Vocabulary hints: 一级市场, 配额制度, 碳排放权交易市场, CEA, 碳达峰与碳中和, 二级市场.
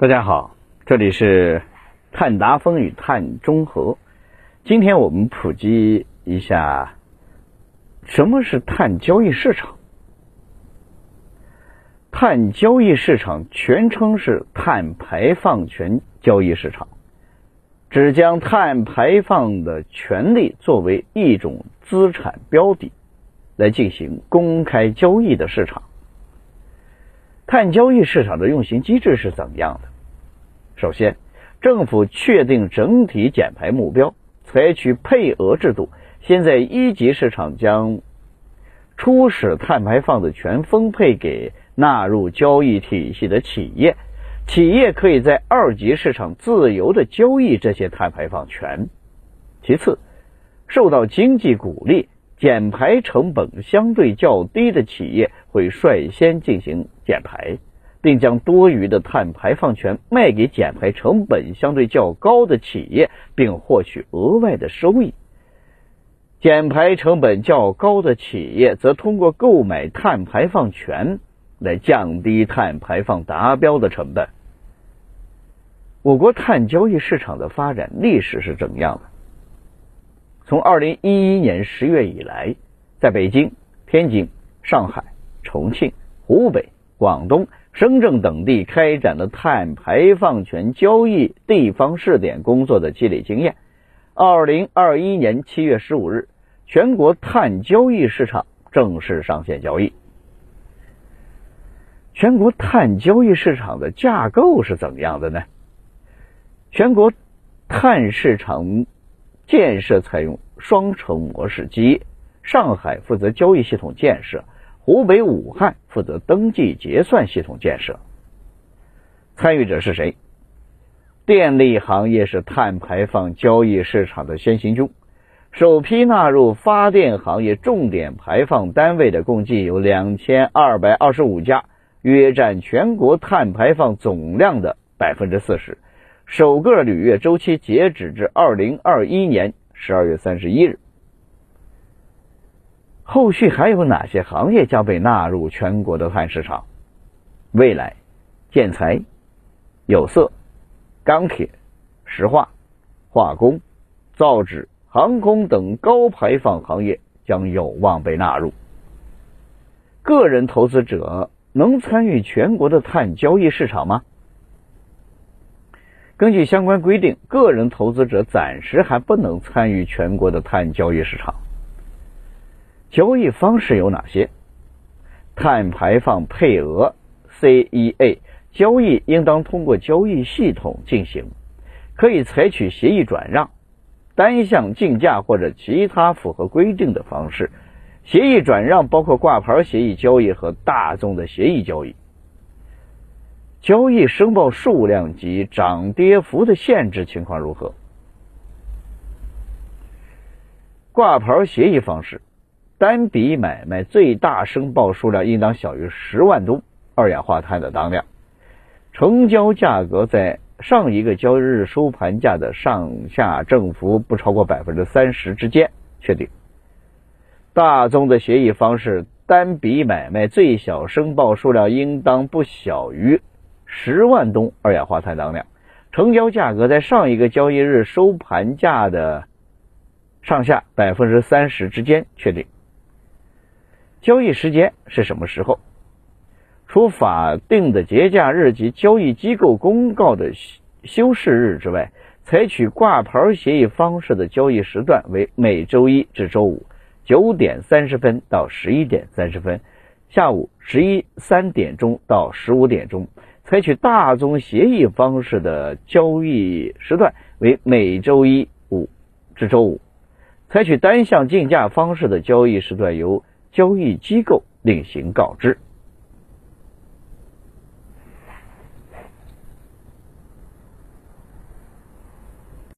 大家好，这里是碳达峰与碳中和。今天我们普及一下什么是碳交易市场。碳交易市场全称是碳排放权交易市场，只将碳排放的权利作为一种资产标的来进行公开交易的市场。碳交易市场的运行机制是怎样的？首先，政府确定整体减排目标，采取配额制度，先在一级市场将初始碳排放的权分配给纳入交易体系的企业，企业可以在二级市场自由地交易这些碳排放权。其次，受到经济鼓励，减排成本相对较低的企业会率先进行减排，并将多余的碳排放权卖给减排成本相对较高的企业，并获取额外的收益。减排成本较高的企业则通过购买碳排放权来降低碳排放达标的成本。我国碳交易市场的发展历史是怎样的？从2011年10月以来，在北京、天津、上海、重庆、湖北、广东、深圳等地开展了碳排放权交易地方试点工作的积累经验。2021年7月15日，全国碳交易市场正式上线交易。全国碳交易市场的架构是怎样的呢？全国碳市场建设采用双城模式，即上海负责交易系统建设，湖北武汉负责登记结算系统建设。参与者是谁？电力行业是碳排放交易市场的先行军，首批纳入发电行业重点排放单位的共计有2225家，约占全国碳排放总量的 40%。首个履约周期截止至2021年12月31日。后续还有哪些行业将被纳入全国的碳市场？未来、建材、有色、钢铁、石化、化工、造纸、航空等高排放行业将有望被纳入。个人投资者能参与全国的碳交易市场吗？根据相关规定，个人投资者暂时还不能参与全国的碳交易市场。交易方式有哪些？碳排放配额 CEA 交易应当通过交易系统进行，可以采取协议转让、单向竞价或者其他符合规定的方式。协议转让包括挂牌协议交易和大宗的协议交易。交易申报数量及涨跌幅的限制情况如何？挂牌协议方式，单笔买卖最大申报数量应当小于10万吨二氧化碳的当量，成交价格在上一个交易日收盘价的上下振幅不超过 30% 之间确定。大宗的协议方式，单笔买卖最小申报数量应当不小于10万吨二氧化碳当量，成交价格在上一个交易日收盘价的上下 30% 之间确定。交易时间是什么时候？除法定的节假日及交易机构公告的休市日之外，采取挂牌协议方式的交易时段为每周一至周五9点30分到11点30分，下午3点钟到15点钟。采取大宗协议方式的交易时段为每周一至周五，采取单向竞价方式的交易时段由交易机构另行告知。